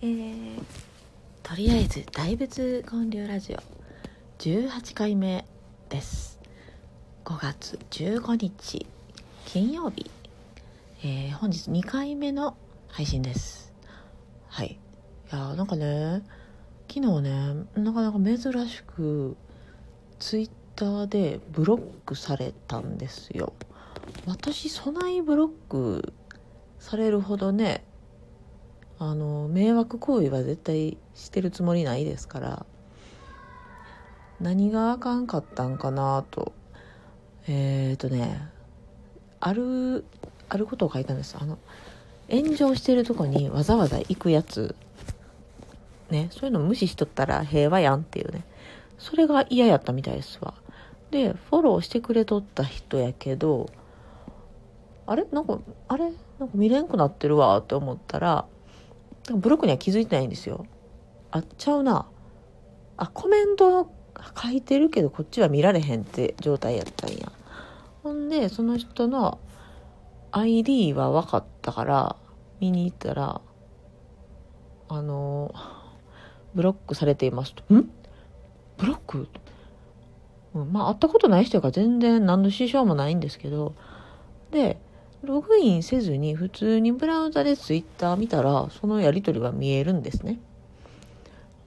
とりあえず大仏建立ラジオ18回目です。5月15日金曜日、本日2回目の配信です。はい、いやなんかね、昨日ね、なかなか珍しくツイッターでブロックされたんですよ。私そないブロックされるほどね、迷惑行為は絶対してるつもりないですから、何があかんかったんかなと。あることを書いたんです。炎上してるとこにわざわざ行くやつね、そういうの無視しとったら平和やんっていうね、それが嫌やったみたいですわ。でフォローしてくれとった人やけど、なんか見れんくなってるわって思ったら、ブロックには気づいてないんですよ。あっちゃうなあ、コメント書いてるけどこっちは見られへんって状態やったんや。ほんでその人の ID は分かったから見に行ったら、ブロックされていますと。ブロック、会ったことない人やから全然何の支障もないんですけど、でログインせずに普通にブラウザでツイッター見たらそのやり取りが見えるんですね。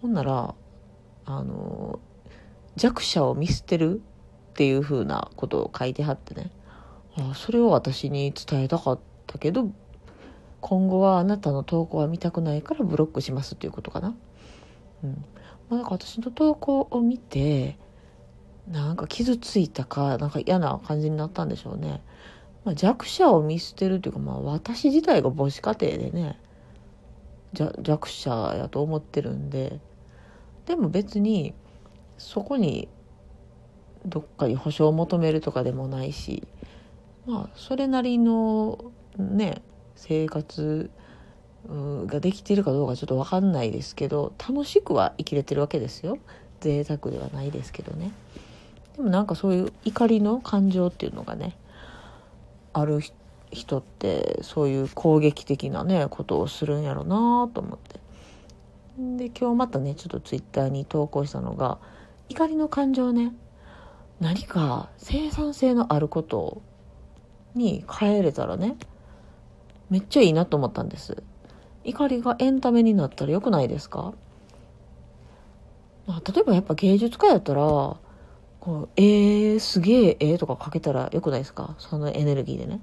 ほんなら弱者を見捨てるっていう風なことを書いてはってね、それを私に伝えたかったけど、今後はあなたの投稿は見たくないからブロックしますっていうことかな。なんか私の投稿を見てなんか傷ついたか、なんか嫌な感じになったんでしょうね。弱者を見捨てるというか、私自体が母子家庭でね、弱者やと思ってるんで、でも別にそこにどっかに保証を求めるとかでもないし、それなりのね生活ができているかどうかちょっと分かんないですけど、楽しくは生きれてるわけですよ。贅沢ではないですけどね。でもなんかそういう怒りの感情っていうのがねある人って、そういう攻撃的なねことをするんやろうなと思って、で今日またねちょっとツイッターに投稿したのが、怒りの感情ね、何か生産性のあることに変えれたらねめっちゃいいなと思ったんです。怒りがエンタメになったら良くないですか？例えばやっぱ芸術家やったらこうすげえとかかけたら良くないですか？そのエネルギーでね。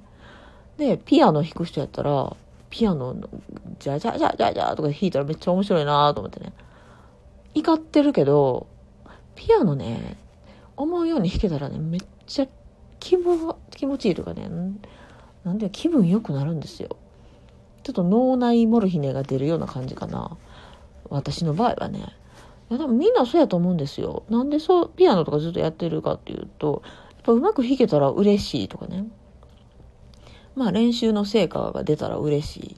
でピアノ弾く人やったらピアノのジャジャジャジャジャとか弾いたらめっちゃ面白いなと思ってね。怒ってるけどピアノね思うように弾けたらねめっちゃ気持ちいいとかね、なんで気分良くなるんですよ。ちょっと脳内モルヒネが出るような感じかな、私の場合はね。いやでもみんなそうやと思うんですよ。なんでそうピアノとかずっとやってるかっていうと、やっぱうまく弾けたら嬉しいとかね、練習の成果が出たら嬉しい、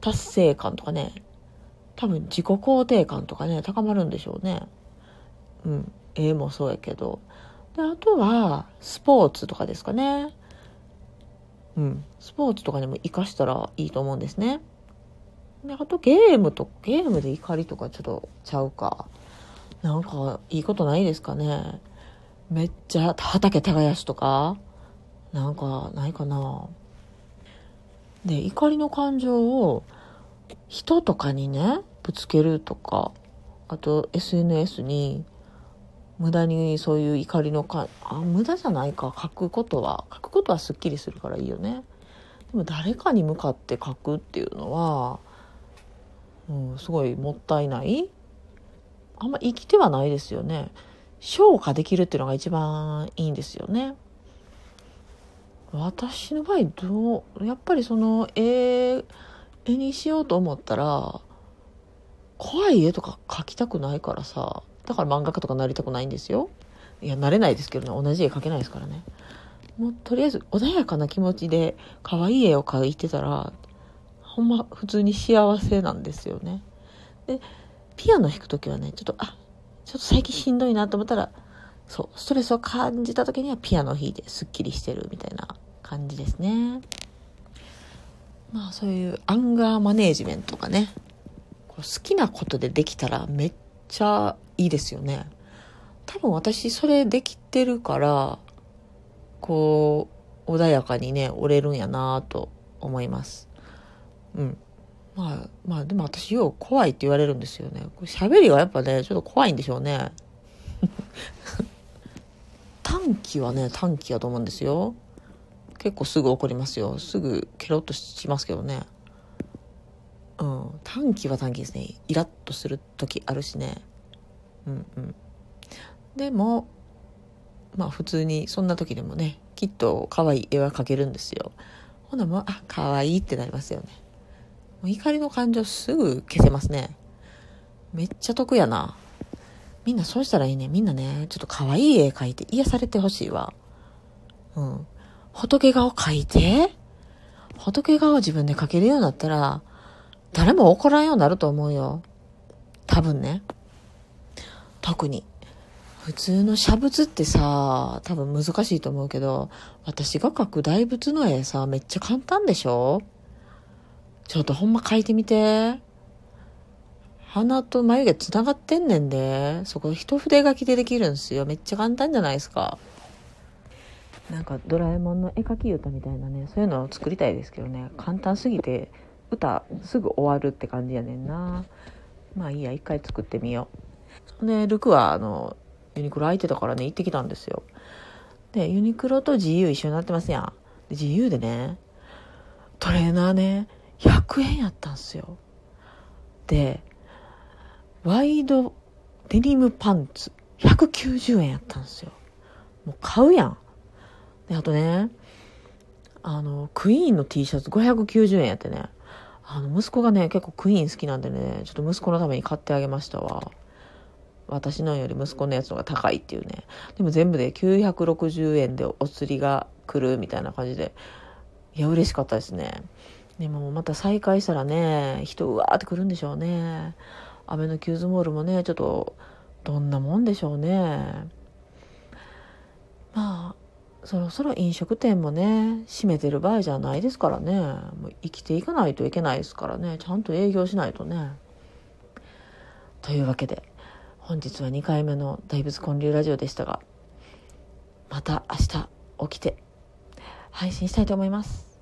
達成感とかね、多分自己肯定感とかね高まるんでしょうね。絵もそうやけど、であとはスポーツとかですかね。スポーツとかにも活かしたらいいと思うんですね。であとゲームで怒りとかちょっとちゃうか、なんかいいことないですかね。めっちゃ畑耕しとかなんかないかな。で怒りの感情を人とかにねぶつけるとか、あと SNS に無駄にそういう怒りの無駄じゃないか、書くことはすっきりするからいいよね。でも誰かに向かって書くっていうのは、すごいもったいない、あんま生きてはないですよね。消化できるっていうのが一番いいんですよね。私の場合やっぱりその絵にしようと思ったら怖い絵とか描きたくないからさ、だから漫画家とかなりたくないんですよ。いやなれないですけどね、同じ絵描けないですからね。もうとりあえず穏やかな気持ちで可愛い絵を描いてたらほんま普通に幸せなんですよね。でピアノ弾くときはねちょっと最近しんどいなと思ったら、ストレスを感じたときにはピアノを弾いてすっきりしてるみたいな感じですね。そういうアンガーマネージメントがね、こ好きなことでできたらめっちゃいいですよね。多分私それできてるからこう穏やかにね折れるんやなと思います。まあでも私よう怖いって言われるんですよね。喋りがやっぱねちょっと怖いんでしょうね短気はね短気やと思うんですよ。結構すぐ怒りますよ。すぐケロッとしますけどね。短気は短気ですね。イラッとする時あるしね。でもまあ普通にそんな時でもねきっと可愛い絵は描けるんですよ。ほなもう可愛いってなりますよね。もう怒りの感情すぐ消せますね。めっちゃ得やな。みんなそうしたらいいね。みんなねちょっと可愛い絵描いて癒されてほしいわ。仏画を描いて、仏画を自分で描けるようになったら誰も怒らんようになると思うよ。多分ね。特に普通の写仏ってさ多分難しいと思うけど、私が描く大仏の絵さめっちゃ簡単でしょ。ちょっとほんま描いてみて。鼻と眉毛つながってんねんで、そこ一筆書きでできるんすよ。めっちゃ簡単じゃないですか。なんかドラえもんの絵描き歌みたいなね、そういうのを作りたいですけどね。簡単すぎて歌すぐ終わるって感じやねんな。まあいいや、一回作ってみよう。でルクはユニクロ空いてたからね行ってきたんですよ。でユニクロとGU一緒になってますやん。GUでねトレーナーね100円やったんすよ。でワイドデニムパンツ190円やったんですよ。もう買うやん。であとねクイーンの T シャツ590円やってね。息子がね結構クイーン好きなんでねちょっと息子のために買ってあげましたわ。私のより息子のやつの方が高いっていうね。でも全部で960円でお釣りが来るみたいな感じで、いや嬉しかったですね。でもまた再開したらね人うわーって来るんでしょうね。アベノキューズモールもねちょっとどんなもんでしょうね。まあそろそろ飲食店もね閉めてる場合じゃないですからね。もう生きていかないといけないですからね。ちゃんと営業しないとね。というわけで本日は2回目の大仏建立ラジオでしたが、また明日起きて配信したいと思います。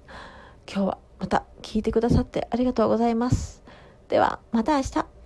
今日はまた聞いてくださってありがとうございます。ではまた明日。